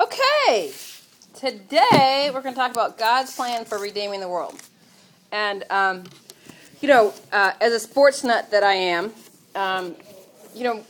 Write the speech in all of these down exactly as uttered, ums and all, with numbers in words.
Okay, today we're going to talk about God's plan for redeeming the world. And, um, you know, uh, as a sports nut that I am, um, you know,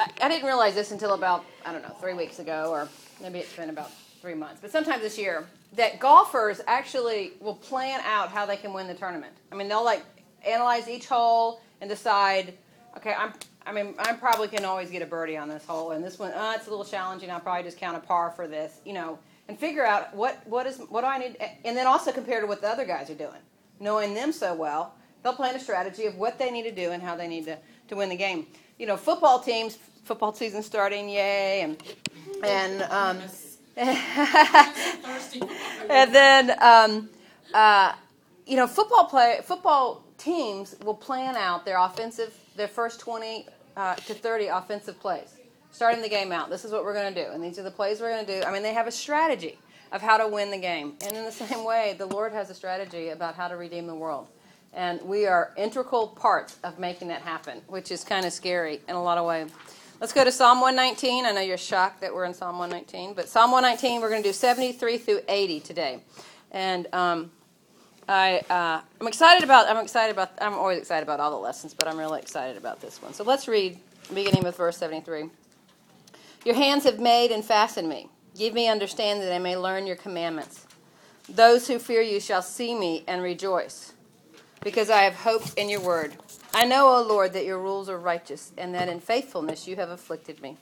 I, I didn't realize this until about, I don't know, three weeks ago, or maybe it's been about three months, but sometime this year, that golfers actually will plan out how they can win the tournament. I mean, they'll, like, analyze each hole and decide, okay, I'm... I mean, I probably can always get a birdie on this hole, and this one, uh, it's a little challenging. I'll probably just count a par for this, you know, and figure out what what is what do I need, and then also compare to what the other guys are doing. Knowing them so well, they'll plan a strategy of what they need to do and how they need to, to win the game. You know, football teams, football season starting, yay, and and um, and then um, uh, you know, football play football teams will plan out their offensive. Their first twenty to thirty offensive plays, starting the game out. This is what we're going to do, and these are the plays we're going to do. I mean, they have a strategy of how to win the game. And in the same way, the Lord has a strategy about how to redeem the world. And we are integral parts of making that happen, which is kind of scary in a lot of ways. Let's go to Psalm one nineteen. I know you're shocked that we're in Psalm one nineteen, but Psalm one nineteen, we're going to do seventy-three through eighty today. And um I, uh, I'm excited about, I'm excited about, I'm always excited about all the lessons, but I'm really excited about this one. So let's read, beginning with verse seventy-three. Your hands have made and fastened me. Give me understanding that I may learn your commandments. Those who fear you shall see me and rejoice, because I have hoped in your word. I know, O Lord, that your rules are righteous, and that in faithfulness you have afflicted me.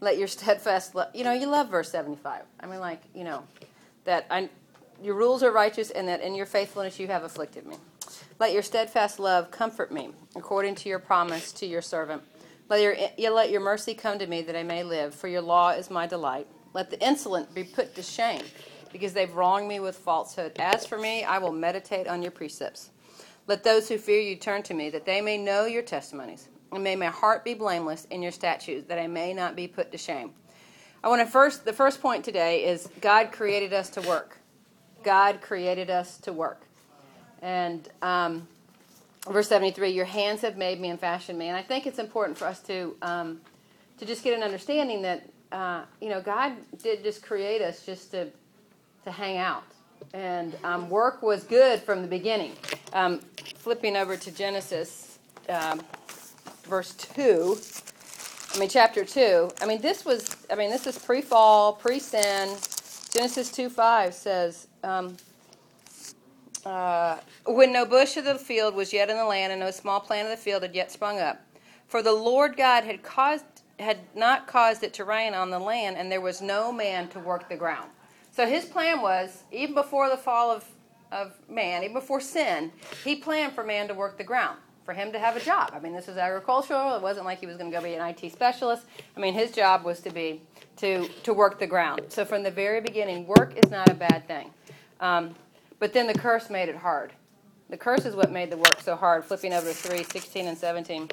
Let your steadfast love, you know, you love verse seventy-five. I mean, like, you know, that I... Your rules are righteous, and that in your faithfulness you have afflicted me. Let your steadfast love comfort me, according to your promise to your servant. Let your, let your mercy come to me, that I may live, for your law is my delight. Let the insolent be put to shame, because they've wronged me with falsehood. As for me, I will meditate on your precepts. Let those who fear you turn to me, that they may know your testimonies. And may my heart be blameless in your statutes, that I may not be put to shame. I want to first, the first point today is God created us to work. God created us to work. And um, verse seventy-three, your hands have made me and fashioned me. And I think it's important for us to um, to just get an understanding that, uh, you know, God did just create us just to to hang out. And um, work was good from the beginning. Um, flipping over to Genesis um, verse two, I mean, chapter two. I mean, this was, I mean, this is pre-fall, pre-sin. Genesis two five says, um, uh, when no bush of the field was yet in the land, and no small plant of the field had yet sprung up. For the Lord God had caused had not caused it to rain on the land, and there was no man to work the ground. So his plan was, even before the fall of, of man, even before sin, he planned for man to work the ground, for him to have a job. I mean, this was agricultural. It wasn't like he was going to go be an I T specialist. I mean, his job was to be to to work the ground. So from the very beginning, work is not a bad thing. Um, but then the curse made it hard. The curse is what made the work so hard. Flipping over to three sixteen and seventeen.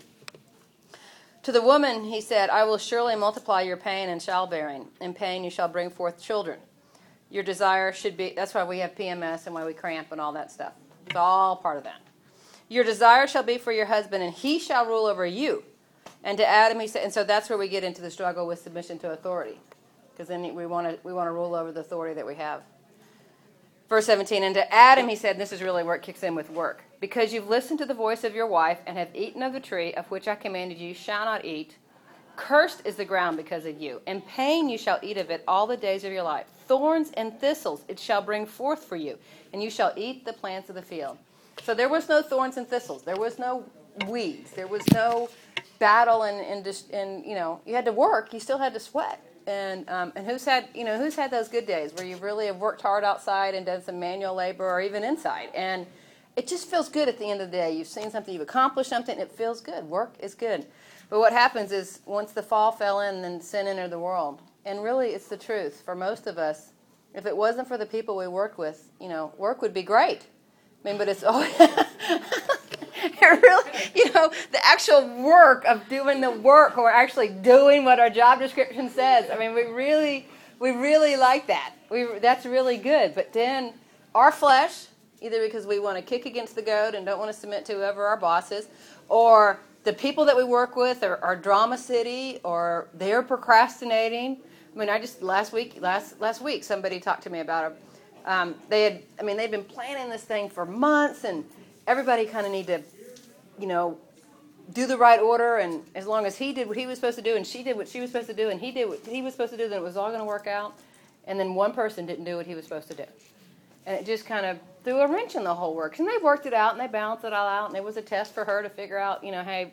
To the woman, he said, I will surely multiply your pain and childbearing. In pain you shall bring forth children. Your desire should be, that's why we have P M S and why we cramp and all that stuff. It's all part of that. Your desire shall be for your husband, and he shall rule over you. And to Adam, he said, and so that's where we get into the struggle with submission to authority, because then we want to we want to rule over the authority that we have. Verse seventeen, and to Adam, he said, and this is really where it kicks in with work, because you've listened to the voice of your wife and have eaten of the tree of which I commanded you, you shall not eat. Cursed is the ground because of you. In pain you shall eat of it all the days of your life. Thorns and thistles it shall bring forth for you, and you shall eat the plants of the field. So there was no thorns and thistles. There was no weeds. There was no battle, and and, just, and you know, you had to work. You still had to sweat. And um, and who's had you know who's had those good days where you really have worked hard outside and done some manual labor, or even inside, and it just feels good at the end of the day. You've seen something, you've accomplished something. It feels good. Work is good. But what happens is once the fall fell in, then sin entered the world. And really, it's the truth for most of us. If it wasn't for the people we work with, you know, work would be great. I mean, but it's always, it really, you know, the actual work of doing the work, or actually doing what our job description says. I mean, we really, we really like that. We That's really good. But then our flesh, either because we want to kick against the goat and don't want to submit to whoever our boss is, or the people that we work with are, are drama city, or they're procrastinating, I mean, I just last week, last last week, somebody talked to me about it. Um, they had, I mean, they'd been planning this thing for months, and everybody kind of need to, you know, do the right order. And as long as he did what he was supposed to do, and she did what she was supposed to do, and he did what he was supposed to do, then it was all going to work out. And then one person didn't do what he was supposed to do, and it just kind of threw a wrench in the whole works. And they worked it out, and they balanced it all out, and it was a test for her to figure out, you know, hey,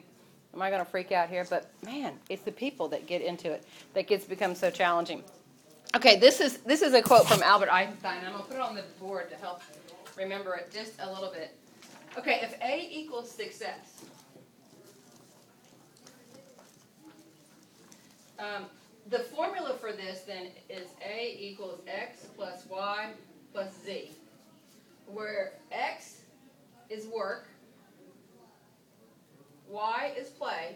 am I going to freak out here? But man, it's the people that get into it that gets become so challenging. Okay, this is this is a quote from Albert Einstein. I'm going to put it on the board to help remember it just a little bit. Okay, if A equals success, um, the formula for this then is A equals X plus Y plus Z, where X is work, Y is play,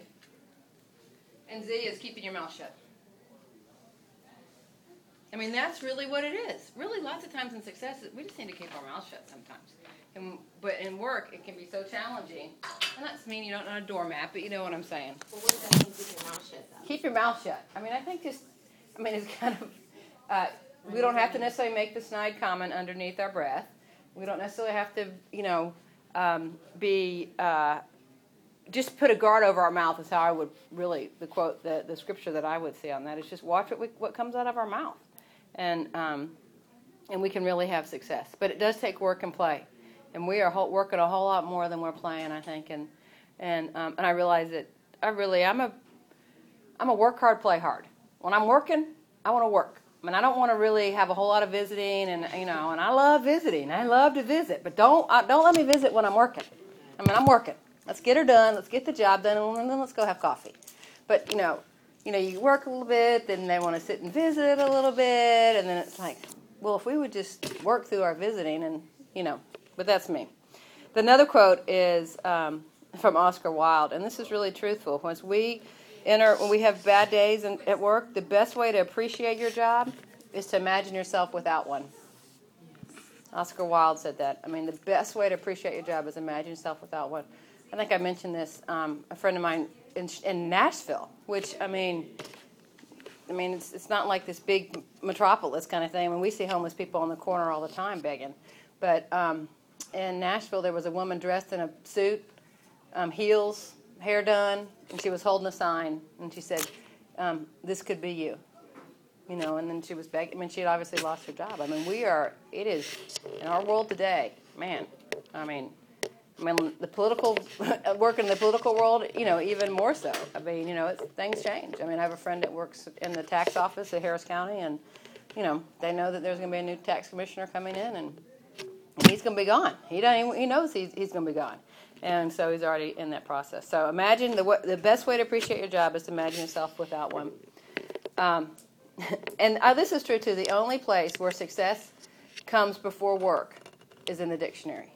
and Z is keeping your mouth shut. I mean, that's really what it is. Really, lots of times in success, we just need to keep our mouth shut sometimes. And, but in work, it can be so challenging. And that's mean you don't know a doormat, but you know what I'm saying. Well, what does that mean, keep your mouth shut, though? Keep your mouth shut. I mean, I think just, I mean, it's kind of, uh, we don't have to necessarily make the snide comment underneath our breath. We don't necessarily have to, you know, um, be... Uh, Just put a guard over our mouth is how I would really, the quote, the, the scripture that I would say on that is just watch what, we, what comes out of our mouth. And um, and we can really have success. But it does take work and play. And we are whole, working a whole lot more than we're playing, I think. And and um, and I realize that I really, I'm a, I'm a work hard, play hard. When I'm working, I want to work. I mean, I don't want to really have a whole lot of visiting. And, you know, and I love visiting. I love to visit. But don't uh, don't let me visit when I'm working. I mean, I'm working. Let's get her done. Let's get the job done, and then let's go have coffee. But you know, you know, you work a little bit, then they want to sit and visit a little bit, and then it's like, well, if we would just work through our visiting, and you know, but that's me. Another quote is um, from Oscar Wilde, and this is really truthful. Once we enter, when we have bad days in, at work, the best way to appreciate your job is to imagine yourself without one. Oscar Wilde said that. I mean, the best way to appreciate your job is imagine yourself without one. I think I mentioned this, um, a friend of mine in, in Nashville, which, I mean, I mean, it's, it's not like this big metropolis kind of thing. I mean, we see homeless people on the corner all the time begging. But um, in Nashville, there was a woman dressed in a suit, um, heels, hair done, and she was holding a sign, and she said, um, this could be you, you know, and then she was begging. I mean, she had obviously lost her job. I mean, we are, it is, in our world today, man, I mean, I mean, the political work in the political world, you know, even more so. I mean, you know, it's, things change. I mean, I have a friend that works in the tax office at Harris County, and, you know, they know that there's going to be a new tax commissioner coming in, and, and he's going to be gone. He doesn't. He knows he's, he's going to be gone, and so he's already in that process. So imagine the the best way to appreciate your job is to imagine yourself without one. Um, and uh, this is true, too. The only place where success comes before work is in the dictionary.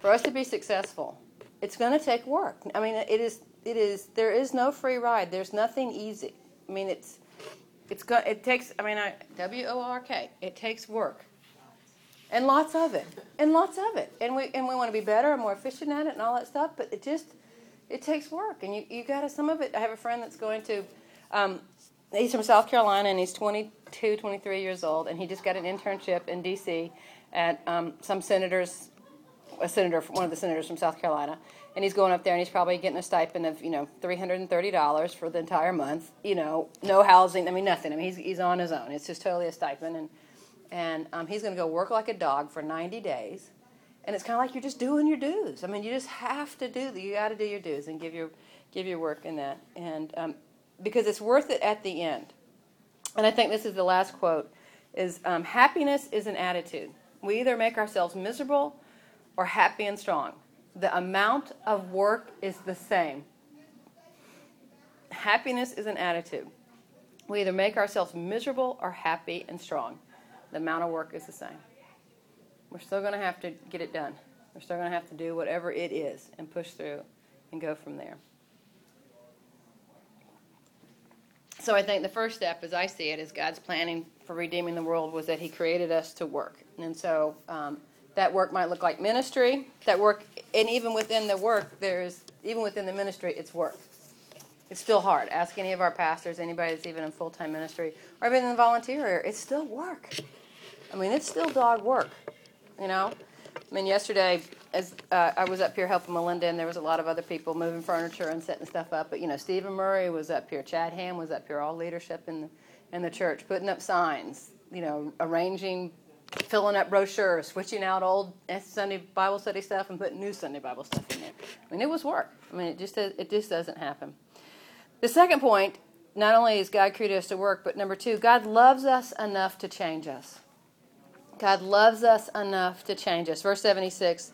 For us to be successful, it's going to take work. I mean, it is. It is. There is no free ride. There's nothing easy. I mean, it's. It's. Go, it takes. I mean, I, W O R K. It takes work, and lots of it, and lots of it, and we and we want to be better and more efficient at it and all that stuff. But it just, it takes work, and you you got to some of it. I have a friend that's going to. Um, he's from South Carolina, and he's twenty-two, twenty-three years old, and he just got an internship in D C at um, some senators. A senator, one of the senators from South Carolina, and he's going up there, and he's probably getting a stipend of, you know, three hundred and thirty dollars for the entire month. You know, no housing. I mean, nothing. I mean, he's he's on his own. It's just totally a stipend, and and um, he's going to go work like a dog for ninety days, and it's kind of like you're just doing your dues. I mean, you just have to do. You got to do your dues and give your give your work in that, and um, because it's worth it at the end. And I think this is the last quote: is um, happiness is an attitude. We either make ourselves miserable or happy and strong. The amount of work is the same. Happiness is an attitude. We either make ourselves miserable or happy and strong. The amount of work is the same. We're still going to have to get it done. We're still going to have to do whatever it is and push through and go from there. So I think the first step, as I see it, is God's planning for redeeming the world was that he created us to work. And so... Um, That work might look like ministry. That work, and even within the work, there's even within the ministry, it's work. It's still hard. Ask any of our pastors, anybody that's even in full-time ministry, or even in the volunteer area. It's still work. I mean, it's still dog work, you know? I mean, yesterday, as uh, I was up here helping Melinda, and there was a lot of other people moving furniture and setting stuff up. But, you know, Stephen Murray was up here. Chad Ham was up here, all leadership in the, in the church, putting up signs, you know, arranging, filling up brochures, switching out old Sunday Bible study stuff and putting new Sunday Bible stuff in there. I mean, it was work. I mean, it just it just doesn't happen. The second point, not only is God created us to work, but number two, God loves us enough to change us. God loves us enough to change us. Verse seventy-six,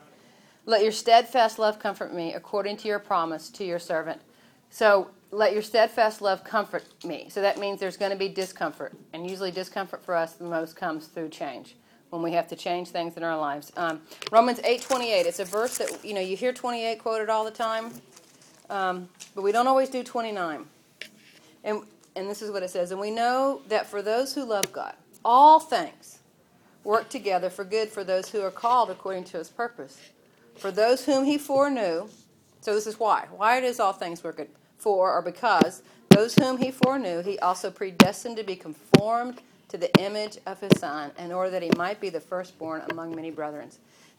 let your steadfast love comfort me according to your promise to your servant. So let your steadfast love comfort me. So that means there's going to be discomfort. And usually discomfort for us the most comes through change, when we have to change things in our lives. Um, Romans eight twenty-eight, it's a verse that, you know, you hear twenty-eight quoted all the time. Um, but we don't always do twenty-nine. And and this is what it says. And we know that for those who love God, all things work together for good for those who are called according to his purpose. For those whom he foreknew, so this is why. Why does all things work good? For or because those whom he foreknew, he also predestined to be conformed to the image of his son, in order that he might be the firstborn among many brethren.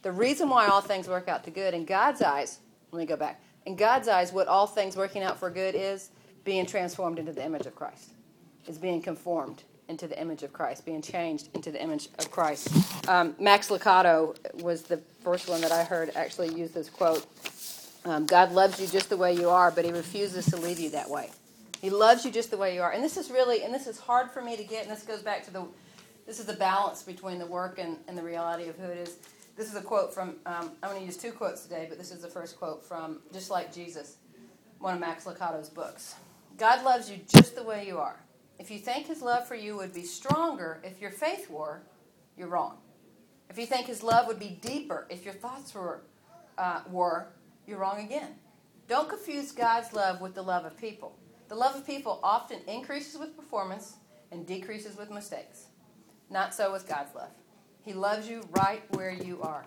The reason why all things work out to good in God's eyes, let me go back. In God's eyes, what all things working out for good is being transformed into the image of Christ. Is being conformed into the image of Christ, being changed into the image of Christ. Um, Max Lucado was the first one that I heard actually use this quote. Um, God loves you just the way you are, but he refuses to leave you that way. He loves you just the way you are. And this is really, and this is hard for me to get, and this goes back to the, this is the balance between the work and, and the reality of who it is. This is a quote from, um, I'm going to use two quotes today, but this is the first quote from Just Like Jesus, one of Max Lucado's books. God loves you just the way you are. If you think his love for you would be stronger if your faith were, you're wrong. If you think his love would be deeper if your thoughts were, uh, were, you're wrong again. Don't confuse God's love with the love of people. The love of people often increases with performance and decreases with mistakes. Not so with God's love. He loves you right where you are.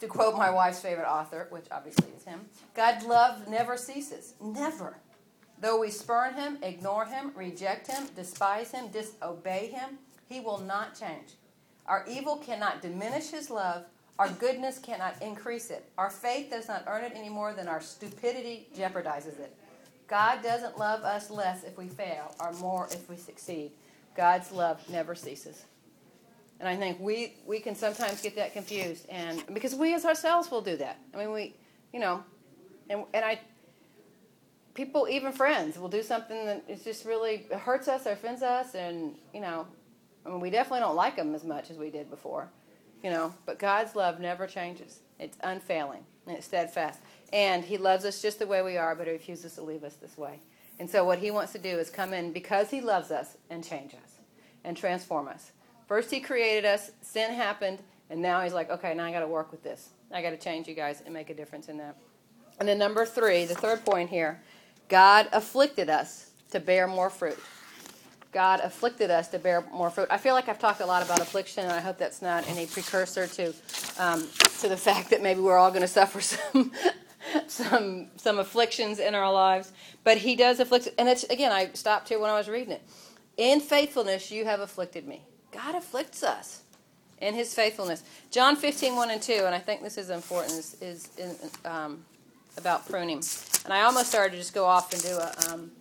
To quote my wife's favorite author, which obviously is him, God's love never ceases. Never. Though we spurn him, ignore him, reject him, despise him, disobey him, he will not change. Our evil cannot diminish his love. Our goodness cannot increase it. Our faith does not earn it any more than our stupidity jeopardizes it. God doesn't love us less if we fail or more if we succeed. God's love never ceases. And I think we, we can sometimes get that confused, and because we as ourselves will do that. I mean, we, you know, and and I... people, even friends, will do something that is just really it hurts us or offends us, and, you know, I mean, we definitely don't like them as much as we did before, you know, but God's love never changes. It's unfailing, and it's steadfast, and he loves us just the way we are, but he refuses to leave us this way. And so what he wants to do is come in because he loves us and change us and transform us. First he created us, sin happened, and now he's like, okay, now I got to work with this. I got to change you guys and make a difference in that. And then number three, the third point here, God afflicted us to bear more fruit. God afflicted us to bear more fruit. I feel like I've talked a lot about affliction, and I hope that's not any precursor to um, to the fact that maybe we're all going to suffer some some some afflictions in our lives. But he does afflict, and it's again, I stopped here when I was reading it. In faithfulness, you have afflicted me. God afflicts us in his faithfulness. John fifteen, one and two, and I think this is important, is, is in, um, about pruning. And I almost started to just go off and do a, um,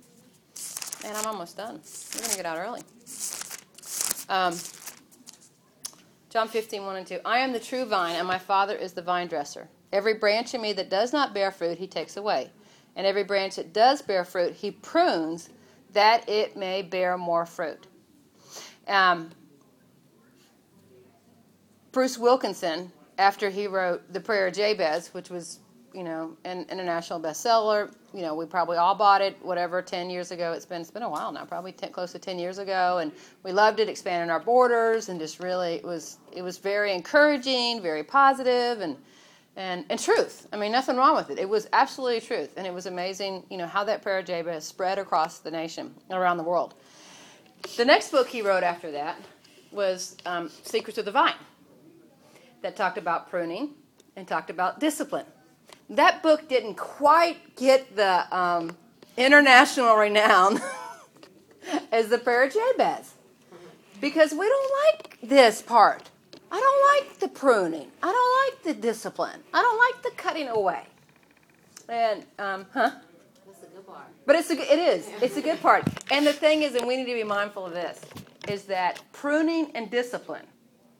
man, I'm almost done. We're going to get out early. Um, John fifteen, one and two. I am the true vine, and my Father is the vine dresser. Every branch in me that does not bear fruit, he takes away. And every branch that does bear fruit, he prunes, that it may bear more fruit. Um, Bruce Wilkinson, after he wrote The Prayer of Jabez, which was, you know, an international bestseller. You know, we probably all bought it, whatever, ten years ago. It's been, it's been a while now, probably ten, close to ten years ago. And we loved it, expanding our borders, and just really, it was, it was very encouraging, very positive, and, and, and truth. I mean, nothing wrong with it. It was absolutely truth. And it was amazing, you know, how that Prayer of Jabez has spread across the nation, around the world. The next book he wrote after that was um, Secrets of the Vine, that talked about pruning and talked about discipline. that book didn't quite get the um, international renown as The Prayer of Jabez, because we don't like this part. I don't like the pruning. I don't like the discipline. I don't like the cutting away. And um, huh? That's a good part. But it's a it is it's a good part. And the thing is, and we need to be mindful of this, is that pruning and discipline,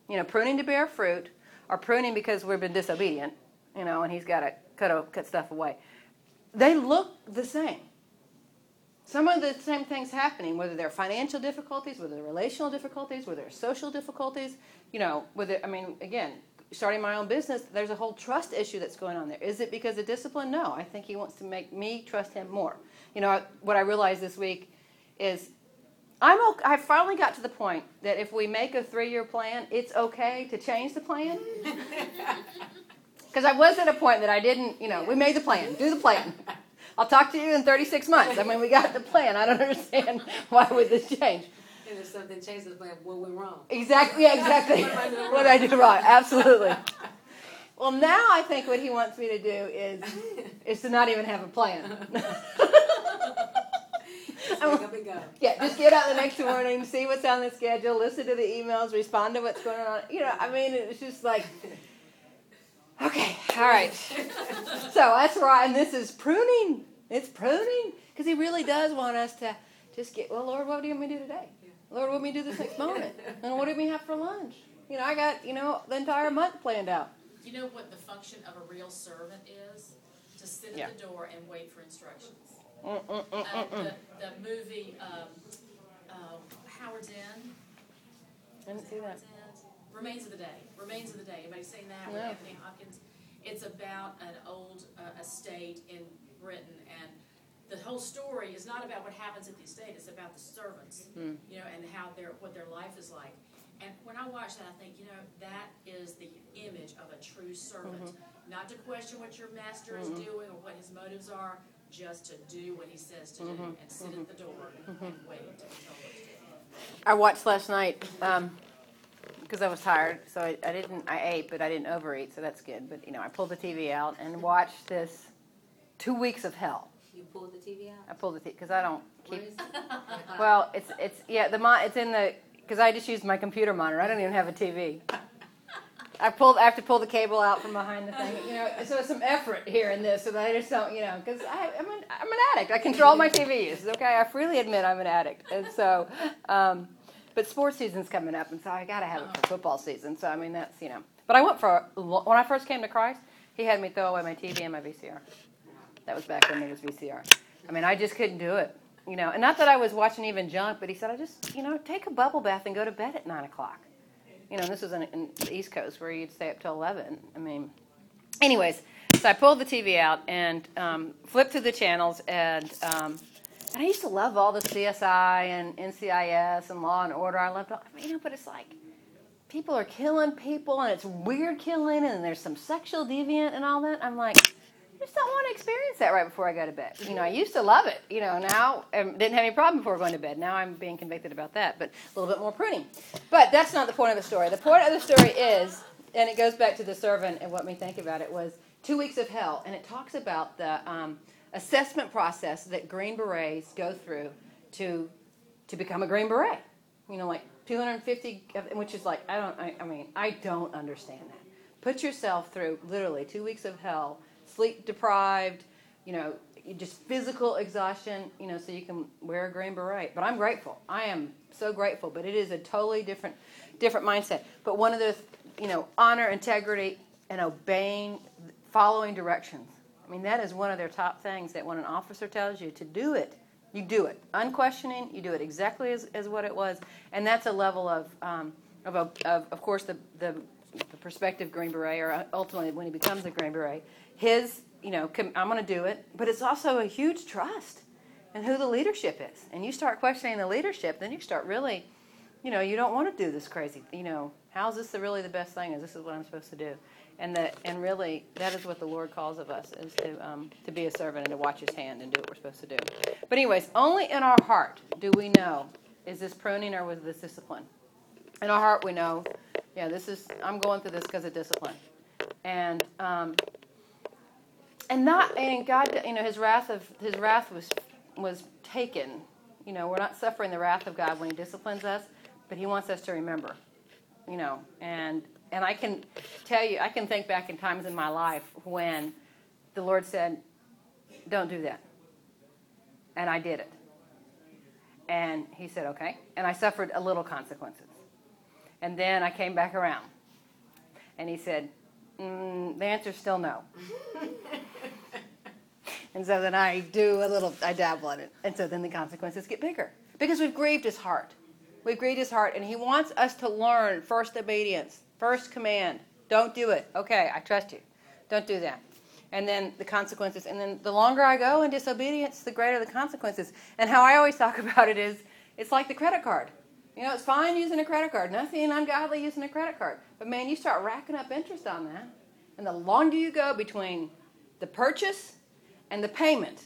you know, pruning to bear fruit, or pruning because we've been disobedient, you know, and he's got to cut cut stuff away. They look the same. Some of the same things happening, whether they're financial difficulties, whether they're relational difficulties, whether they're social difficulties, you know, whether, I mean, again, starting my own business, there's a whole trust issue that's going on there. Is it because of discipline? No. I think he wants to make me trust him more. You know, what I realized this week is I'm okay, I finally got to the point that if we make a three-year plan, it's okay to change the plan. Because I was at a point that I didn't, you know, we made the plan. Do the plan. I'll talk to you in thirty-six months. I mean, we got the plan. I don't understand why would this change. And if something changes the plan, what went wrong? Exactly. Yeah, exactly. what, did what did I do wrong? Absolutely. Well, now I think what he wants me to do is is to not even have a plan. Just pick up and go. Yeah, just get out the next morning, see what's on the schedule, listen to the emails, respond to what's going on. You know, I mean, it's just like... Okay, all right. So that's right, and this is pruning. It's pruning because he really does want us to just get, well, Lord, what do you want me to do today? Lord, what do we do this next moment? And what do we have for lunch? You know, I got, you know, the entire month planned out. You know what the function of a real servant is? To sit at yeah. the door and wait for instructions. Mm, mm, mm, uh, mm, the, the movie um, uh, Howard's End. I didn't see that. Remains of the Day. Remains of the Day. Anybody seen that? Yeah. With Anthony Hopkins. It's about an old uh, estate in Britain, and the whole story is not about what happens at the estate. It's about the servants, mm. you know, and how their what their life is like. And when I watch that, I think, you know, that is the image of a true servant. Mm-hmm. Not to question what your master mm-hmm. is doing or what his motives are, just to do what he says to mm-hmm. do and sit mm-hmm. at the door mm-hmm. and wait until he's told. I watched last night. Um, Because I was tired, so I, I didn't. I ate, but I didn't overeat, so that's good. But you know, I pulled the T V out and watched this two weeks of hell. You pulled the T V out? I pulled the T V because I don't keep. It? Well, it's it's yeah the mon it's in the because I just used my computer monitor. I don't even have a T V. I pulled. I have to pull the cable out from behind the thing. You know, so it's some effort here in this, so that I just don't. You know, because I'm an I'm an addict. I control my T V use. Okay, I freely admit I'm an addict, and so. Um, But sports season's coming up, and so I gotta have it for football season. So I mean, that's you know. But I went for when I first came to Christ, He had me throw away my T V and my V C R. That was back when there was V C R. I mean, I just couldn't do it, you know. And not that I was watching even junk, but He said, "I just, you know, take a bubble bath and go to bed at nine o'clock." You know, and this was in, in the East Coast where you'd stay up till eleven. I mean, anyways, so I pulled the T V out and um, flipped through the channels and. Um, And I used to love all the C S I and N C I S and Law and Order. I loved all, I mean, you know, but it's like people are killing people, and it's weird killing, and there's some sexual deviant and all that. I'm like, I just don't want to experience that right before I go to bed. You know, I used to love it. You know, now I didn't have any problem before going to bed. Now I'm being convicted about that, but a little bit more pruning. But that's not the point of the story. The point of the story is, and it goes back to the servant and what made me think about it was two weeks of hell, and it talks about the... Um, assessment process that Green Berets go through to to become a Green Beret. You know, like two hundred fifty, which is like, I don't, I, I mean, I don't understand that. Put yourself through literally two weeks of hell, sleep deprived, you know, just physical exhaustion, you know, so you can wear a Green Beret. But I'm grateful. I am so grateful. But it is a totally different different mindset. But one of the, you know, honor, integrity, and obeying, following directions. I mean, that is one of their top things, that when an officer tells you to do it, you do it. Unquestioning, you do it exactly as, as what it was. And that's a level of, um, of, of, of course, the, the, the prospective Green Beret, or ultimately when he becomes a Green Beret, his, you know, com- I'm going to do it. But it's also a huge trust in who the leadership is. And you start questioning the leadership, then you start really, you know, you don't want to do this crazy, you know, how is this the, really the best thing? Is this is what I'm supposed to do? And that, and really, that is what the Lord calls of us, is to um, to be a servant and to watch His hand and do what we're supposed to do. But anyways, only in our heart do we know, is this pruning or was this discipline? In our heart we know, yeah, this is, I'm going through this because of discipline. And um, and not and God, you know, his wrath of his wrath was was taken. You know, we're not suffering the wrath of God when he disciplines us, but he wants us to remember. You know, and and I can tell you, I can think back in times in my life when the Lord said, "Don't do that," and I did it. And he said, "Okay," and I suffered a little consequences. And then I came back around, and he said, mm, "The answer's still no." And so then I do a little, I dabble in it, and so then the consequences get bigger because we've grieved his heart. We've grieved his heart, and he wants us to learn first obedience, first command. Don't do it. Okay, I trust you. Don't do that. And then the consequences. And then the longer I go in disobedience, the greater the consequences. And how I always talk about it is, it's like the credit card. You know, it's fine using a credit card. Nothing ungodly using a credit card. But, man, you start racking up interest on that. And the longer you go between the purchase and the payment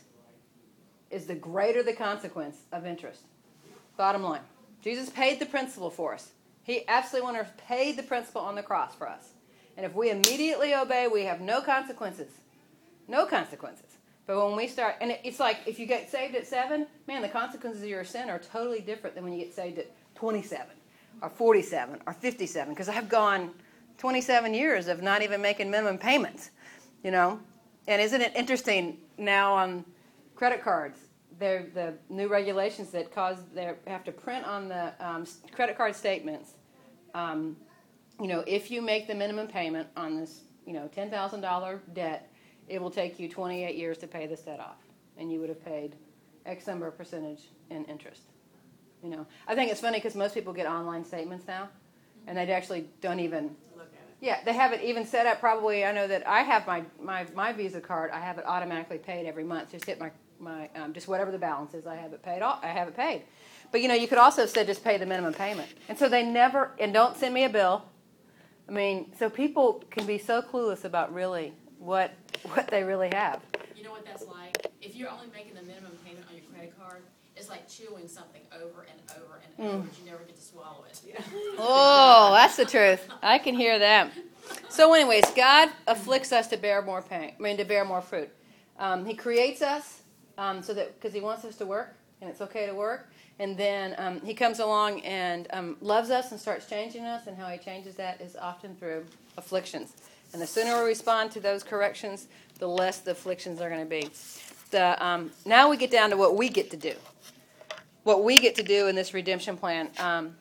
is the greater the consequence of interest. Bottom line, Jesus paid the principal for us. He absolutely went and paid the principal on the cross for us. And if we immediately obey, we have no consequences. No consequences. But when we start, and it's like if you get saved at seven, man, the consequences of your sin are totally different than when you get saved at twenty-seven or forty-seven or fifty-seven. Because I've gone twenty-seven years of not even making minimum payments, you know. And isn't it interesting now on credit cards, they're the new regulations that cause they have to print on the um, credit card statements, um, you know, if you make the minimum payment on this, you know, ten thousand dollars debt, it will take you twenty-eight years to pay this debt off, and you would have paid X number of percentage in interest. You know, I think it's funny because most people get online statements now, and they actually don't even look at it. Yeah, they have it even set up. Probably, I know that I have my my, my Visa card. I have it automatically paid every month. Just hit my my um, just whatever the balance is. I have it paid off. I have it paid. But you know, you could also say just pay the minimum payment, and so they never and don't send me a bill. I mean, so people can be so clueless about really what. what they really have. You know what that's like? If you're only making the minimum payment on your credit card, it's like chewing something over and over and over, mm. but you never get to swallow it. Yeah. Oh, that's the truth. I can hear that. So anyways, God afflicts us to bear more pain, I mean, to bear more fruit. Um, he creates us um, so that because he wants us to work, and it's okay to work. And then um, he comes along and um, loves us and starts changing us, and how he changes that is often through afflictions. And the sooner we respond to those corrections, the less the afflictions are going to be. The, um, now we get down to what we get to do. What we get to do in this redemption plan. Um,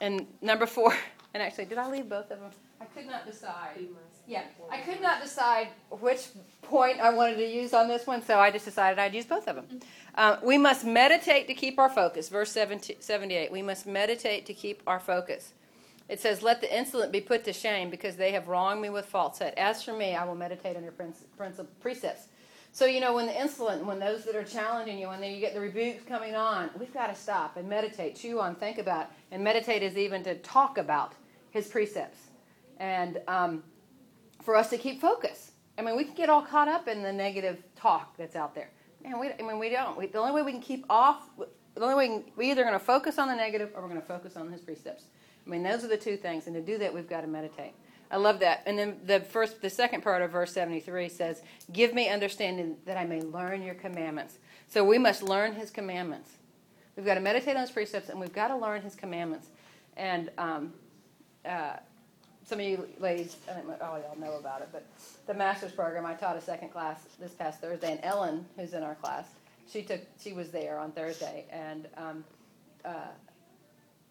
and number four, and actually, did I leave both of them? I could not decide. Yeah, I could not decide which point I wanted to use on this one, so I just decided I'd use both of them. Uh, we must meditate to keep our focus. Verse seventy-eight, we must meditate to keep our focus. It says, let the insolent be put to shame because they have wronged me with falsehood. As for me, I will meditate on your precepts. So, you know, when the insolent, when those that are challenging you, when you get the rebukes coming on, we've got to stop and meditate, chew on, think about. And meditate is even to talk about his precepts. And um, for us to keep focus. I mean, we can get all caught up in the negative talk that's out there. Man, we, I mean, we don't. We, the only way we can keep off, the only way we can, we're either going to focus on the negative or we're going to focus on his precepts. I mean, those are the two things, and to do that, we've got to meditate. I love that. And then the first, the second part of verse seventy-three says, "Give me understanding that I may learn your commandments." So we must learn his commandments. We've got to meditate on his precepts, and we've got to learn his commandments. And um, uh, some of you ladies, I think all y'all know about it, but the master's program, I taught a second class this past Thursday, and Ellen, who's in our class, she took, she was there on Thursday, and um, uh,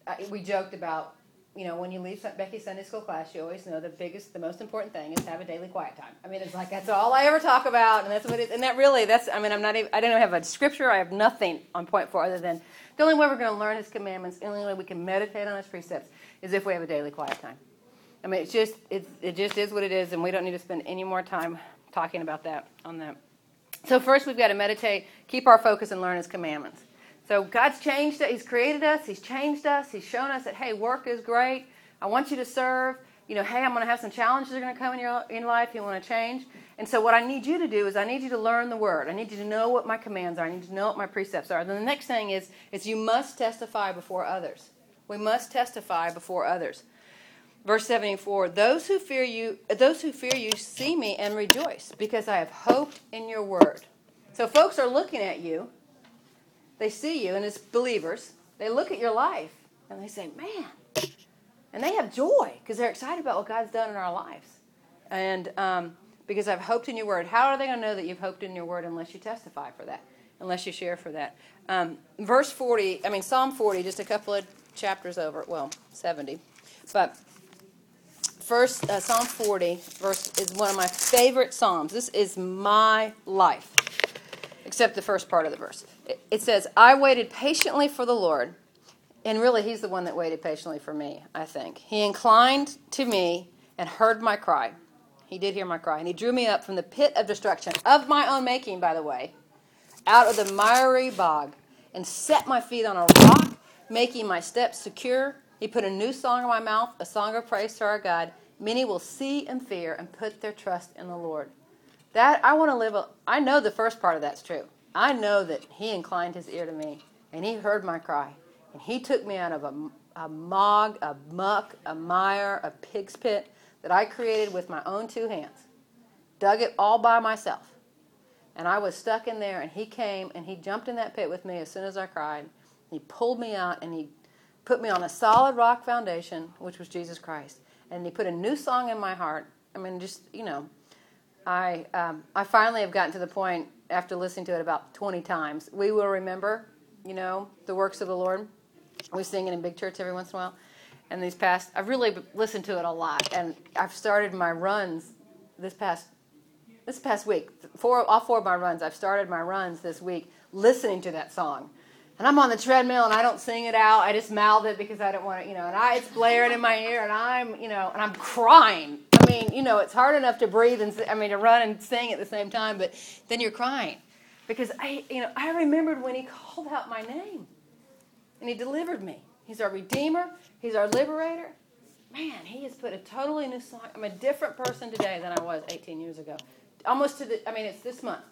I, we joked about. You know, when you leave Becky's Sunday school class, you always know the biggest, the most important thing is to have a daily quiet time. I mean, it's like that's all I ever talk about, and that's what it. And that really, that's. I mean, I'm not. Even, I don't have a scripture. I have nothing on point four other than the only way we're going to learn his commandments, the only way we can meditate on his precepts is if we have a daily quiet time. I mean, it's just it's it just is what it is, and we don't need to spend any more time talking about that on that. So first, we've got to meditate, keep our focus, and learn his commandments. So God's changed us. He's created us. He's changed us. He's shown us that, hey, work is great. I want you to serve. You know, hey, I'm going to have some challenges that are going to come in your in life. You want to change. And so what I need you to do is I need you to learn the word. I need you to know what my commands are. I need you to know what my precepts are. And then the next thing is, is you must testify before others. We must testify before others. Verse seventy-four, those who fear you, those who fear you see me and rejoice, because I have hoped in your word. So folks are looking at you. They see you, and as believers, they look at your life, and they say, man. And they have joy, because they're excited about what God's done in our lives. And um, because I've hoped in your word. How are they going to know that you've hoped in your word unless you testify for that, unless you share for that? Um, verse forty, I mean, Psalm forty, just a couple of chapters over, well, seventy. But first, uh, Psalm forty verse is one of my favorite Psalms. This is my life, except the first part of the verse. It, it says, I waited patiently for the Lord. And really, he's the one that waited patiently for me, I think. He inclined to me and heard my cry. He did hear my cry. And he drew me up from the pit of destruction, of my own making, by the way, out of the miry bog, and set my feet on a rock, making my steps secure. He put a new song in my mouth, a song of praise to our God. Many will see and fear and put their trust in the Lord. That, I want to live, a, I know the first part of that's true. I know that he inclined his ear to me, and he heard my cry. And he took me out of a, a mog, a muck, a mire, a pig's pit that I created with my own two hands. Dug it all by myself. And I was stuck in there, and he came, and he jumped in that pit with me as soon as I cried. He pulled me out, and he put me on a solid rock foundation, which was Jesus Christ. And he put a new song in my heart. I mean, just, you know, I um, I finally have gotten to the point, after listening to it about twenty times, we will remember, you know, the works of the Lord. We sing it in big church every once in a while. And these past, I've really listened to it a lot. And I've started my runs this past This past week, four, all four of my runs, I've started my runs this week listening to that song. And I'm on the treadmill, and I don't sing it out. I just mouth it because I don't want to, you know, and I, it's blaring in my ear, and I'm, you know, and I'm crying. I mean, you know, it's hard enough to breathe and, I mean, to run and sing at the same time, but then you're crying. Because I, you know, I remembered when he called out my name, and he delivered me. He's our Redeemer. He's our Liberator. Man, he has put a totally new song. I'm a different person today than I was eighteen years ago. Almost to the, I mean, it's this month.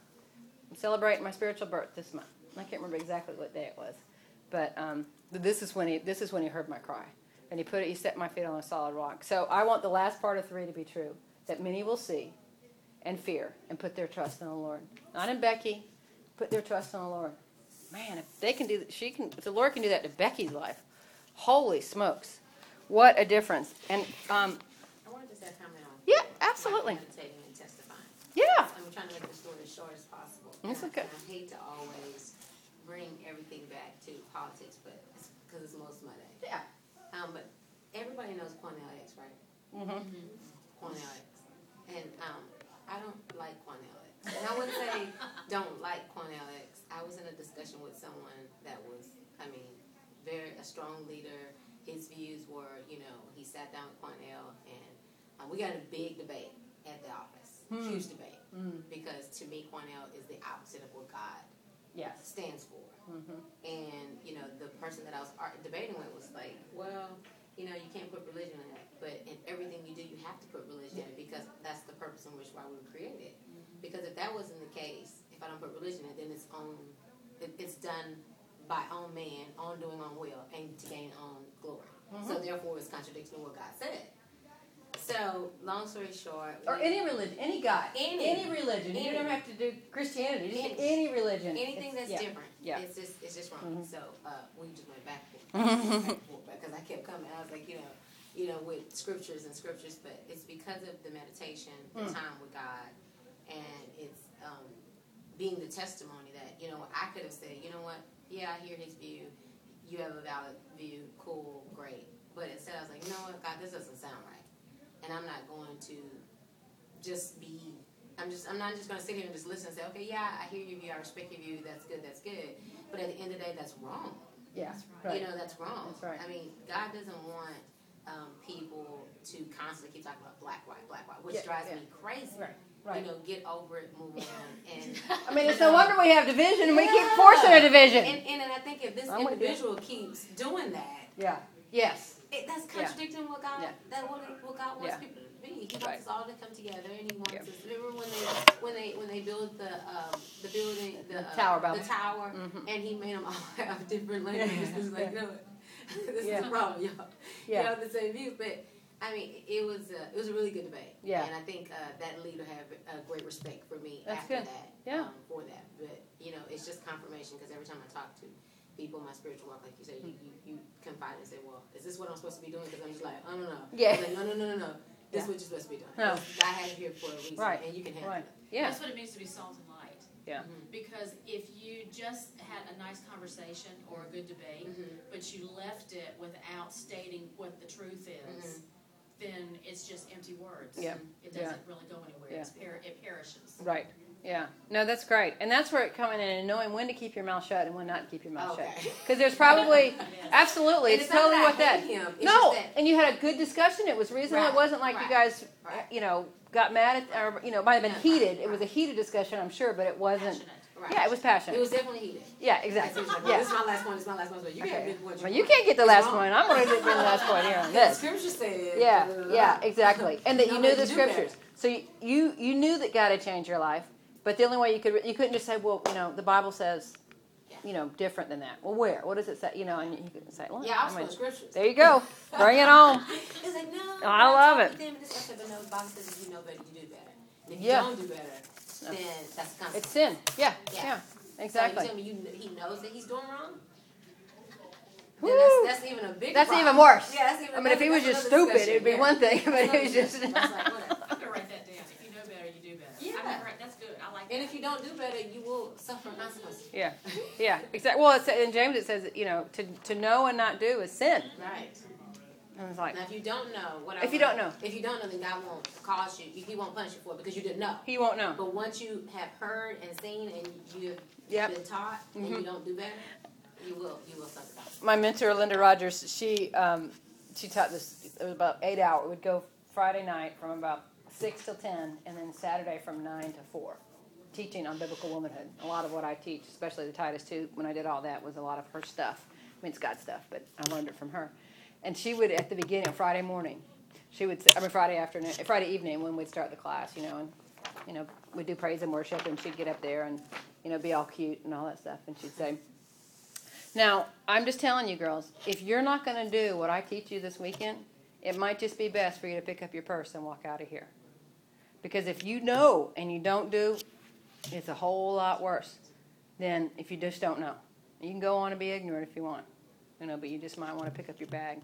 I'm celebrating my spiritual birth this month. I can't remember exactly what day it was, but um, this is when he, this is when he heard my cry, and he put it, he set my feet on a solid rock. So I want the last part of three to be true, that many will see, and fear, and put their trust in the Lord. Not in Becky, put their trust in the Lord. Man, if they can do, she can. If the Lord can do that to Becky's life, holy smokes, what a difference! And um, I wanted to say a comment on. Yeah, absolutely. Yeah. I'm trying to make the story as short as possible. That's okay. I hate to always bring everything back to politics, but because it's, it's most of my day. Yeah. Um, but everybody knows Quanell X, right? Mm-hmm. Mm-hmm. Quanell X. And um, I don't like Quanell X. And I wouldn't say don't like Quanell X. I was in a discussion with someone that was, I mean, very a strong leader. His views were, you know, he sat down with Quanell, and uh, we got a big debate at the office. Mm. Huge debate, mm. because to me, Quanell is the opposite of what God yes. stands for. Mm-hmm. And, you know, the person that I was debating with was like, well, you know, you can't put religion in it, but in everything you do, you have to put religion in it, because that's the purpose in which why we were created. Mm-hmm. Because if that wasn't the case, if I don't put religion in it, then it's own, it, it's done by own man, own doing, own will, and to gain own glory. Mm-hmm. So therefore, it's contradicting what God said. So, long story short. Or any religion, any God. Any, any religion. Any, you don't have to do Christianity. Just any, any religion. Anything it's, that's yeah, different. Yeah. It's just it's just wrong. Mm-hmm. So, uh, we just went back and forth. Because I kept coming. I was like, you know, you know, with scriptures and scriptures. But it's because of the meditation, the mm. time with God. And it's um, being the testimony that, you know, I could have said, you know what? Yeah, I hear his view. You have a valid view. Cool. Great. But instead I was like, you know what, God, this doesn't sound right. And I'm not going to just be, I'm just. I'm not just going to sit here and just listen and say, okay, yeah, I hear your view, I respect your view, that's good, that's good. But at the end of the day, that's wrong. Yeah, that's right. You know, that's wrong. That's right. I mean, God doesn't want um, people to constantly keep talking about black, white, black, white, which yeah, drives yeah. me crazy. Right. Right. You know, get over it, move on. And I mean, it's no wonder we have division, and yeah. we keep forcing a division. And, and, and I think if this I'm individual keeps doing that. Yeah. Yes. It, that's contradicting yeah. what God yeah. that what, what God wants yeah. people to be. He wants right. us all to come together, and he wants yeah. us. Remember when they when they when they built the um, the building the, the tower, uh, the tower, mm-hmm. and he made them all have different languages. It's like, no, this yeah. is wrong, y'all. Yeah. Y'all have the same view, but I mean, it was a, it was a really good debate. Yeah. And I think uh, that leader had a great respect for me That's after good. that. Yeah. Um, for that. But, you know, it's just confirmation, because every time I talk to people in my spiritual walk, like you say, you, you, you confide and say, well, is this what I'm supposed to be doing? Because I'm just like, I don't know. Yeah. Like, no, no, no, no, no. This is yeah. what you're supposed to be doing. No. I had it here for a reason. Right. And you can handle right. it. Yeah. That's what it means to be salt and light. Yeah. Mm-hmm. Because if you just had a nice conversation or a good debate, mm-hmm. but you left it without stating what the truth is, mm-hmm. then it's just empty words. Yeah. It doesn't yeah. really go anywhere. Yeah. It's per- it perishes. Right. Yeah. No, that's great. And that's where it coming in and knowing when to keep your mouth shut and when not to keep your mouth okay. shut. Because there's probably, yes. absolutely, and it's, it's totally what that. Him. No, that. And you had a good discussion. It was reasonable. Right. It wasn't like right. you guys, right. you know, got mad at, or, you know, it might have been yeah, heated. Right. It was a heated discussion, I'm sure, but it wasn't. Passionate. Right. Yeah, it was passionate. It was definitely heated. Yeah, exactly. Like, well, yeah. This is my last one. This is my last one. So you okay. can't get what you well, you can't get the last one. I'm going to get the last one here on this. The scripture said. Yeah, yeah, exactly. And that you knew the scriptures. So you you knew that God had changed your life. But the only way you could, you couldn't just say, well, you know, the Bible says, you know, different than that. Well, where? What does it say? You know, and you couldn't say, well, yeah, I was from the scriptures. There you go. Bring it on. It's like, no. Oh, I love it. I said, but no, the Bible says you know better, you do better. And if you yeah. don't do better, then that's constant. It's sin. Yeah. Yeah. yeah. Exactly. So you tell me you, he knows that he's doing wrong? That's, that's even a bigger That's problem. even worse. Yeah, that's even I mean, if he was just stupid, it would be yeah. one thing. But he was just... I was like, whatever. I'm going to write that down. If you know better, you do better. Yeah. I mean, that's good. I like that. And if you don't do better, you will suffer consequences. Yeah. Yeah. Exactly. Well, it's, in James it says, you know, to, to know and not do is sin. Right. And it's like, now, if you don't know what I If you don't know. If you don't know, then God won't cause you. He won't punish you for it because you didn't know. He won't know. But once you have heard and seen and you've yep. been taught mm-hmm. and you don't do better, you will. You will suffer. My mentor, Linda Rogers, she um, she taught this. It was about eight hours. It would go Friday night from about six till ten, and then Saturday from nine to four, teaching on biblical womanhood. A lot of what I teach, especially the Titus two, when I did all that, was a lot of her stuff. I mean, it's God's stuff, but I learned it from her. And she would, at the beginning, on Friday morning, she would, I mean, Friday afternoon, Friday evening, when we'd start the class, you know, and, you know, we'd do praise and worship, and she'd get up there and, you know, be all cute and all that stuff, and she'd say, now, I'm just telling you, girls, if you're not going to do what I teach you this weekend, it might just be best for you to pick up your purse and walk out of here. Because if you know and you don't do, it's a whole lot worse than if you just don't know. You can go on and be ignorant if you want. You know, but you just might want to pick up your bag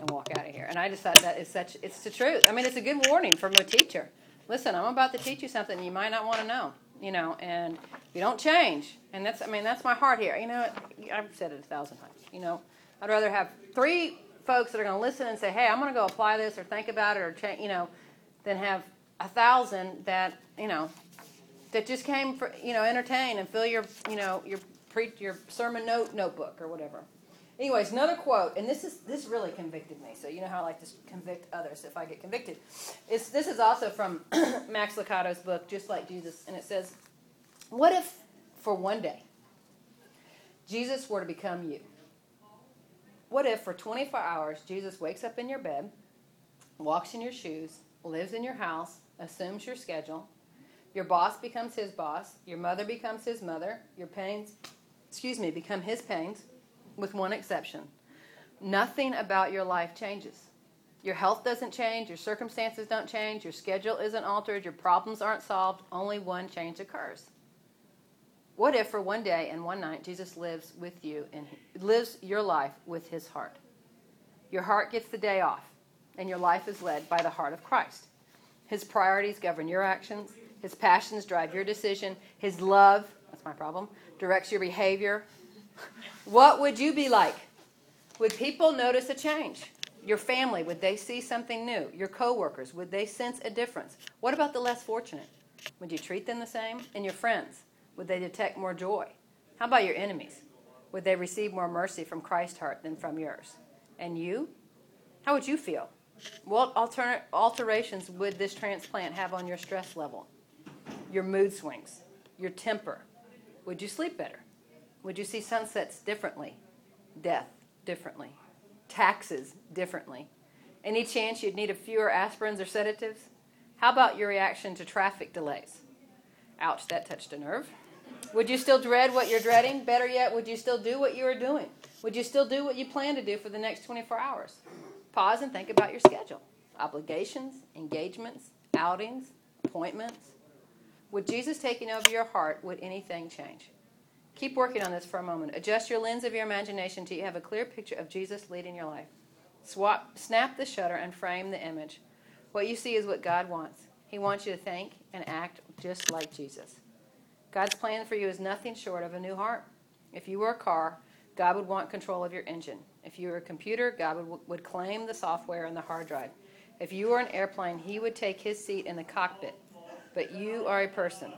and walk out of here. And I just thought that is such, it's the truth. I mean, it's a good warning from a teacher. Listen, I'm about to teach you something you might not want to know, you know, and you don't change. And that's, I mean, that's my heart here. You know, I've said it a thousand times, you know. I'd rather have three folks that are going to listen and say, hey, I'm going to go apply this or think about it or change, you know, than have a thousand that, you know, that just came for, you know, entertain and fill your, you know, your pre- your sermon note notebook or whatever. Anyways, another quote, and this is this really convicted me, so you know how I like to convict others if I get convicted. It's, this is also from Max Lucado's book, Just Like Jesus, and it says, what if for one day Jesus were to become you? What if for twenty-four hours Jesus wakes up in your bed, walks in your shoes, lives in your house, assumes your schedule, your boss becomes his boss, your mother becomes his mother, your pains, excuse me, become his pains, with one exception. Nothing about your life changes. Your health doesn't change. Your circumstances don't change. Your schedule isn't altered. Your problems aren't solved. Only one change occurs. What if for one day and one night Jesus lives with you and lives your life with his heart? Your heart gets the day off, and your life is led by the heart of Christ. His priorities govern your actions. His passions drive your decision. His love, that's my problem, directs your behavior. What would you be like? Would people notice a change? Your family, would they see something new? Your coworkers, would they sense a difference? What about the less fortunate? Would you treat them the same? And your friends, would they detect more joy? How about your enemies? Would they receive more mercy from Christ's heart than from yours? And you? How would you feel? What alter- alterations would this transplant have on your stress level? Your mood swings? Your temper? Would you sleep better? Would you see sunsets differently, death differently, taxes differently? Any chance you'd need a fewer aspirins or sedatives? How about your reaction to traffic delays? Ouch, that touched a nerve. Would you still dread what you're dreading? Better yet, would you still do what you are doing? Would you still do what you plan to do for the next twenty-four hours? Pause and think about your schedule. obligations, engagements, outings, appointments? Would Jesus taking over your heart, would anything change? Keep working on this for a moment. Adjust your lens of your imagination till you have a clear picture of Jesus leading your life. Swap, snap the shutter and frame the image. What you see is what God wants. He wants you to think and act just like Jesus. God's plan for you is nothing short of a new heart. If you were a car, God would want control of your engine. If you were a computer, God would, would claim the software and the hard drive. If you were an airplane, he would take his seat in the cockpit. But you are a person.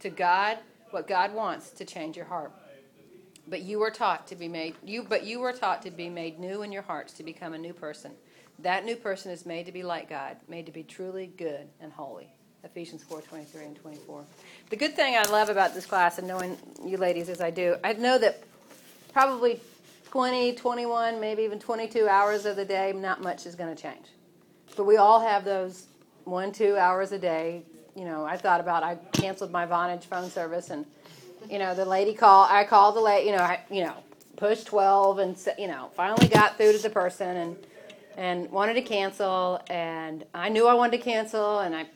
To God, what God wants to change your heart. But you were taught to be made you but you were taught to be made new in your hearts, to become a new person. That new person is made to be like God, made to be truly good and holy. Ephesians four twenty-three and twenty-four. The good thing I love about this class, and knowing you ladies as I do, I know that probably twenty, twenty-one, maybe even twenty-two hours of the day, not much is going to change. But we all have those one, two hours a day. You know, I thought about, I canceled my Vonage phone service, and, you know, the lady called, I called the lady, you know, I, you know, pushed twelve and, you know, finally got through to the person, and and wanted to cancel, and I knew I wanted to cancel, and I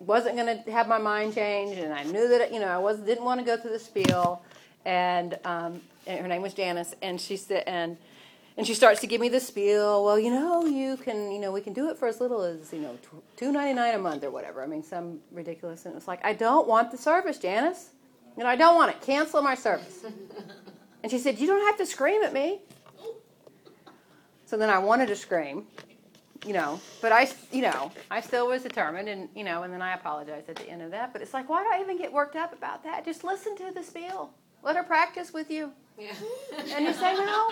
wasn't going to have my mind changed, and I knew that, you know, I was didn't want to go through the spiel, and, um, and her name was Janice, and she said, and and she starts to give me the spiel, well, you know, you can, you know, we can do it for as little as, you know, two dollars and ninety-nine cents a month or whatever, I mean, some ridiculous, and it's like, I don't want the service, Janice, you know, I don't want it, cancel my service, and she said, you don't have to scream at me. So then I wanted to scream, you know, but I, you know, I still was determined, and, you know, and then I apologized at the end of that, but it's like, why do I even get worked up about that? Just listen to the spiel. Let her practice with you. Yeah. And you say, no,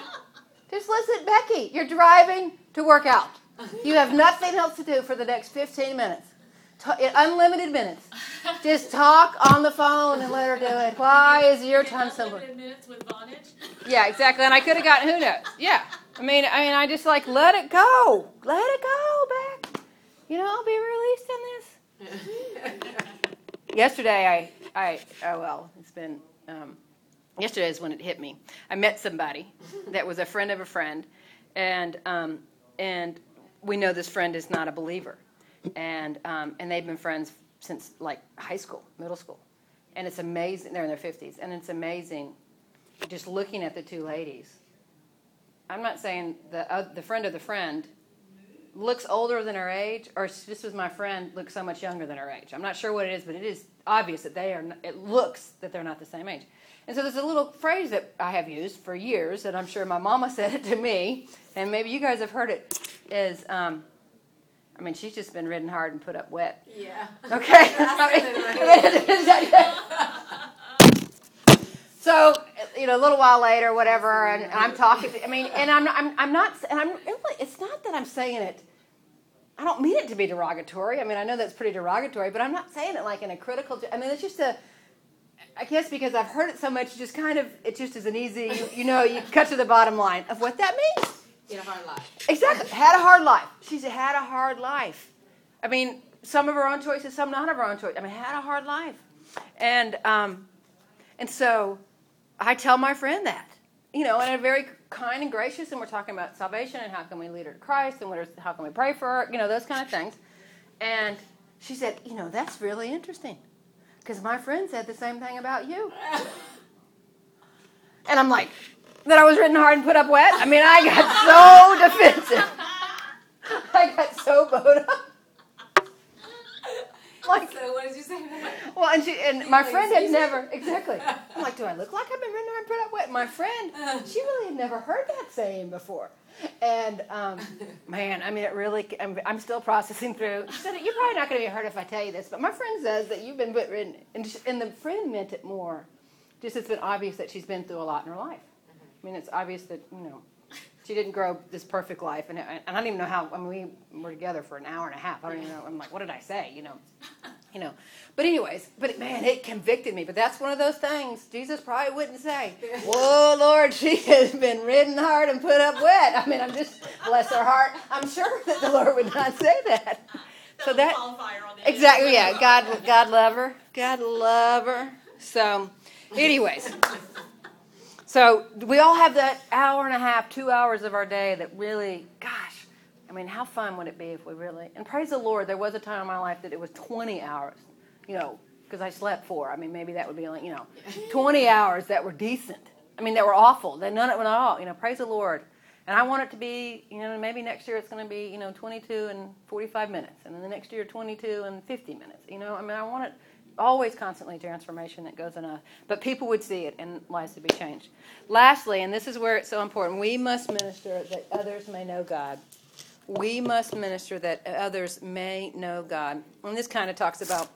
just listen, Becky, you're driving to work out. You have nothing else to do for the next fifteen minutes, unlimited minutes. Just talk on the phone and let her do it. Why is your time so limited minutes with Vonage? Yeah, exactly, and I could have gotten, who knows, yeah. I mean, I mean, I just like, let it go. Let it go, Beck. You know, I'll be released in this. Yesterday, I, I, oh, well, it's been, um, yesterday is when it hit me. I met somebody that was a friend of a friend, and um, and we know this friend is not a believer. And um, and they've been friends since, like, high school, middle school. And it's amazing. They're in their fifties. And it's amazing just looking at the two ladies. I'm not saying the uh, the friend of the friend looks older than her age, or this was my friend looks so much younger than her age. I'm not sure what it is, but it is obvious that they are. Not, it looks that they're not the same age. And so there's a little phrase that I have used for years, and I'm sure my mama said it to me, and maybe you guys have heard it. Is um, I mean, she's just been ridden hard and put up wet. Yeah. Okay. So, you know, a little while later, whatever, and, and I'm talking. I mean, and I'm, I'm, I'm not, and I'm, it's not that I'm saying it. I don't mean it to be derogatory. I mean, I know that's pretty derogatory, but I'm not saying it like in a critical. I mean, it's just a. I guess because I've heard it so much, just kind of, it just is an easy. You, you know, you cut to the bottom line of what that means. Had a hard life. Exactly. Had a hard life. She's had a hard life. I mean, some of her own choices, some not of her own choice. I mean, had a hard life, and um, and so. I tell my friend that, you know, and I'm very kind and gracious, and we're talking about salvation and how can we lead her to Christ, and what are, how can we pray for her, you know, those kind of things. And she said, you know, that's really interesting, because my friend said the same thing about you. And I'm like, that I was ridden hard and put up wet? I mean, I got so defensive. I got so bowed up. Like, so what did you say? Well, and she and my friend had never exactly. I'm like, do I look like I've been ridden hard and put up wet? My friend, she really had never heard that saying before, and um, man, I mean, it really. I'm, I'm still processing through. She said, "You're probably not going to be hurt if I tell you this, but my friend says that you've been put ridden," and she, and the friend meant it more. Just it's been obvious that she's been through a lot in her life. I mean, it's obvious that you know. She didn't grow this perfect life, and, and I don't even know how. I mean, we were together for an hour and a half. I don't even know. I'm like, what did I say? You know, you know. But anyways, but man, it convicted me. But that's one of those things Jesus probably wouldn't say. Whoa, Lord, she has been ridden hard and put up wet. I mean, I'm just bless her heart. I'm sure that the Lord would not say that. So that exactly, yeah. God, God love her. God love her. So, anyways. So we all have that hour and a half, two hours of our day that really, gosh, I mean, how fun would it be if we really... And praise the Lord, there was a time in my life that it was twenty hours, you know, because I slept four. I mean, maybe that would be like, you know, twenty hours that were decent. I mean, that were awful. That none of it at all. You know, praise the Lord. And I want it to be, you know, maybe next year it's going to be, you know, twenty-two and forty-five minutes. And then the next year, twenty-two and fifty minutes. You know, I mean, I want it always constantly transformation that goes on us. But people would see it and lives would be changed. Lastly, and this is where it's so important, we must minister that others may know God. We must minister that others may know God. And this kind of talks about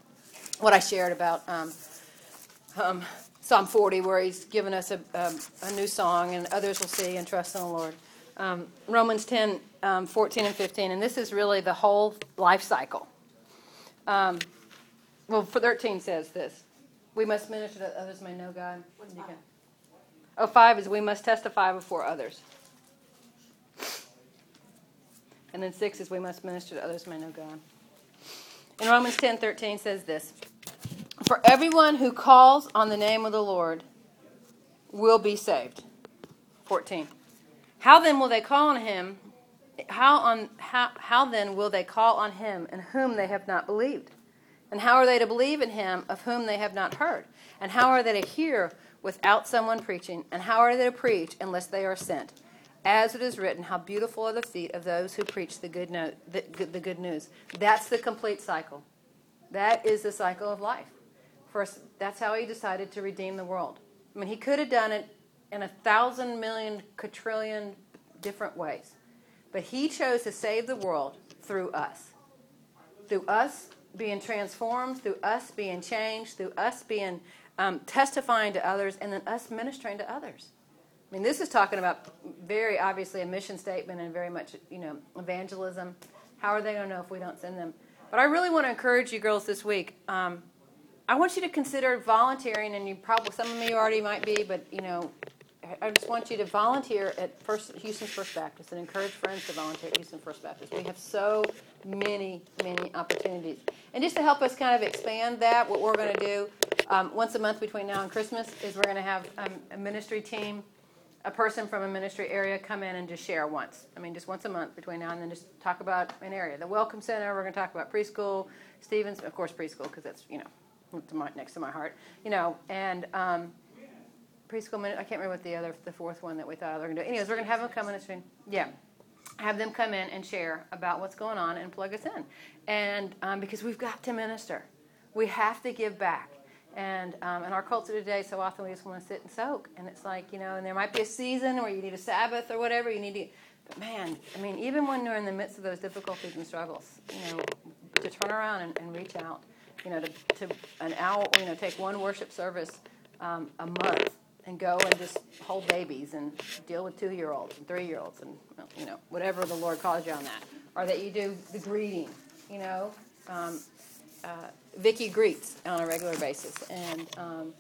what I shared about um, um, Psalm forty, where he's given us a, a, a new song, and others will see and trust in the Lord. Um, Romans ten, um, fourteen and fifteen, and this is really the whole life cycle. Um, well, thirteen says this. We must minister that others may know God. What did you get? Oh, five is we must testify before others. And then six is we must minister to others may know God. And Romans ten thirteen says this. For everyone who calls on the name of the Lord will be saved. fourteen. How then will they call on him? How on how how then will they call on him in whom they have not believed? And how are they to believe in him of whom they have not heard? And how are they to hear without someone preaching? And how are they to preach unless they are sent? As it is written, how beautiful are the feet of those who preach the good, no, the, the good news. That's the complete cycle. That is the cycle of life. First, that's how he decided to redeem the world. I mean, he could have done it in a thousand million, quadrillion different ways. But he chose to save the world through us. Through us being transformed, through us being changed, through us being um, testifying to others, and then us ministering to others. I mean, this is talking about very obviously a mission statement and very much, you know, evangelism. How are they going to know if we don't send them? But I really want to encourage you girls this week. Um, I want you to consider volunteering, and you probably, some of you already might be, but, you know, I just want you to volunteer at First Houston's First Baptist and encourage friends to volunteer at Houston First Baptist. We have so many, many opportunities. And just to help us kind of expand that, what we're going to do um, once a month between now and Christmas is we're going to have um, a ministry team, a person from a ministry area come in and just share once. I mean, just once a month between now and then, just talk about an area. The Welcome Center, we're going to talk about preschool. Stevens, of course, preschool, because that's, you know, to my, next to my heart. You know, and um, preschool, I can't remember what the other, the fourth one that we thought we were going to do. Anyways, we're going to have them come in and, yeah, have them come in and share about what's going on and plug us in. And um, because we've got to minister. We have to give back. And um, in our culture today, so often we just want to sit and soak. And it's like, you know, and there might be a season where you need a Sabbath or whatever. You need to, but man, I mean, even when you're in the midst of those difficulties and struggles, you know, to turn around and, and reach out, you know, to, to an hour, you know, take one worship service um, a month and go and just hold babies and deal with two-year-olds and three-year-olds and, you know, whatever the Lord calls you on that. Or that you do the greeting, you know. Um, Uh, Vicky greets on a regular basis, and um,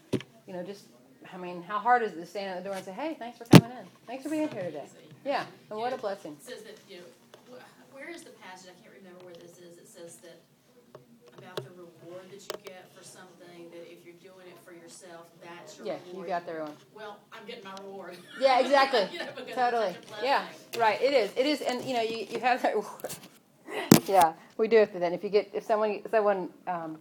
you know, just I mean, how hard is it to stand at the door and say, "Hey, thanks for coming in, thanks for being here today." Yeah, and what a blessing. It says that, you know, where is the passage? I can't remember where this is. It says that about the reward that you get for something, that if you're doing it for yourself, that's your yeah, reward. Yeah, you got the reward. Well, I'm getting my reward. Yeah, exactly. You know, totally. Yeah, right. It is. It is, and you know, you, you have that reward. Yeah, we do it then. If you get, if someone, someone, um,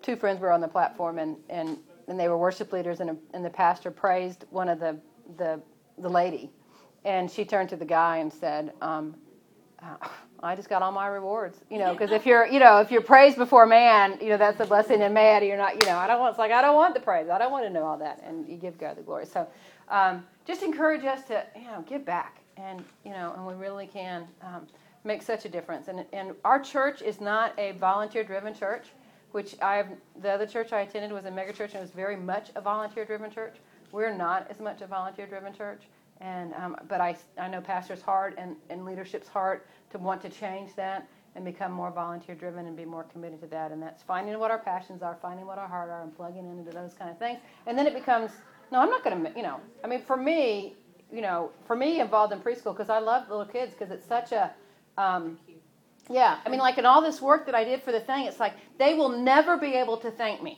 two friends were on the platform and, and, and they were worship leaders, and, a, and the pastor praised one of the, the, the lady, and she turned to the guy and said, um, uh, I just got all my rewards, you know, because if you're, you know, if you're praised before man, you know, that's a blessing, and man, you're not, you know, I don't want, it's like, I don't want the praise. I don't want to know all that. And you give God the glory. So, um, just encourage us to, you know, give back, and, you know, and we really can, um, makes such a difference. And and our church is not a volunteer-driven church, which I've the other church I attended was a megachurch, and it was very much a volunteer-driven church. We're not as much a volunteer-driven church, and um, but I, I know pastor's heart and, and leadership's heart to want to change that and become more volunteer-driven and be more committed to that, and that's finding what our passions are, finding what our heart are, and plugging into those kind of things. And then it becomes, no, I'm not going to, you know, I mean, for me, you know, for me involved in preschool, because I love little kids, because it's such a, Um, yeah, I mean, like in all this work that I did for the thing, it's like they will never be able to thank me.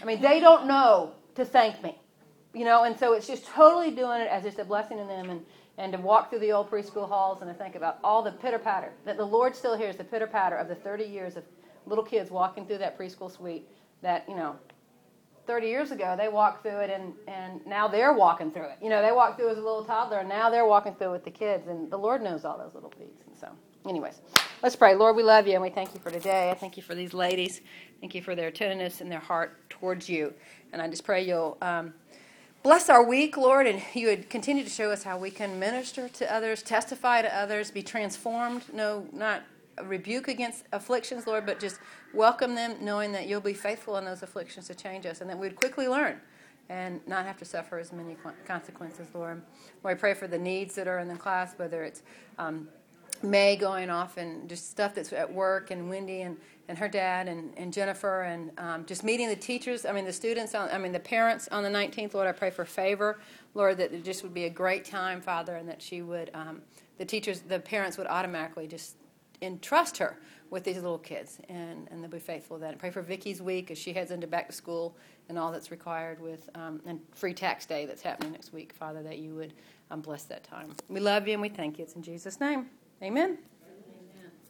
I mean, they don't know to thank me, you know, and so it's just totally doing it as just a blessing to them, and, and to walk through the old preschool halls and to think about all the pitter-patter, that the Lord still hears the pitter-patter of the thirty years of little kids walking through that preschool suite that, you know, thirty years ago they walked through it and, and now they're walking through it. You know, they walked through as a little toddler and now they're walking through with the kids, and the Lord knows all those little beats. And so, anyways, let's pray. Lord, we love you and we thank you for today. I thank you for these ladies. Thank you for their attentiveness and their heart towards you. And I just pray you'll... Um, Bless our week, Lord, and you would continue to show us how we can minister to others, testify to others, be transformed, no, not rebuke against afflictions, Lord, but just welcome them, knowing that you'll be faithful in those afflictions to change us, and that we'd quickly learn and not have to suffer as many consequences, Lord. Lord, I pray for the needs that are in the class, whether it's um, May going off and just stuff that's at work, and Wendy and, and her dad and, and Jennifer, and um, just meeting the teachers, I mean the students, on, I mean the parents on the nineteenth, Lord, I pray for favor, Lord, that it just would be a great time, Father, and that she would, um, the teachers, the parents would automatically just entrust her with these little kids, and, and they'll be faithful to that. And pray for Vicki's week as she heads into back to school and all that's required with, um, and free tax day that's happening next week, Father, that you would um, bless that time. We love you and we thank you. It's in Jesus' name. Amen.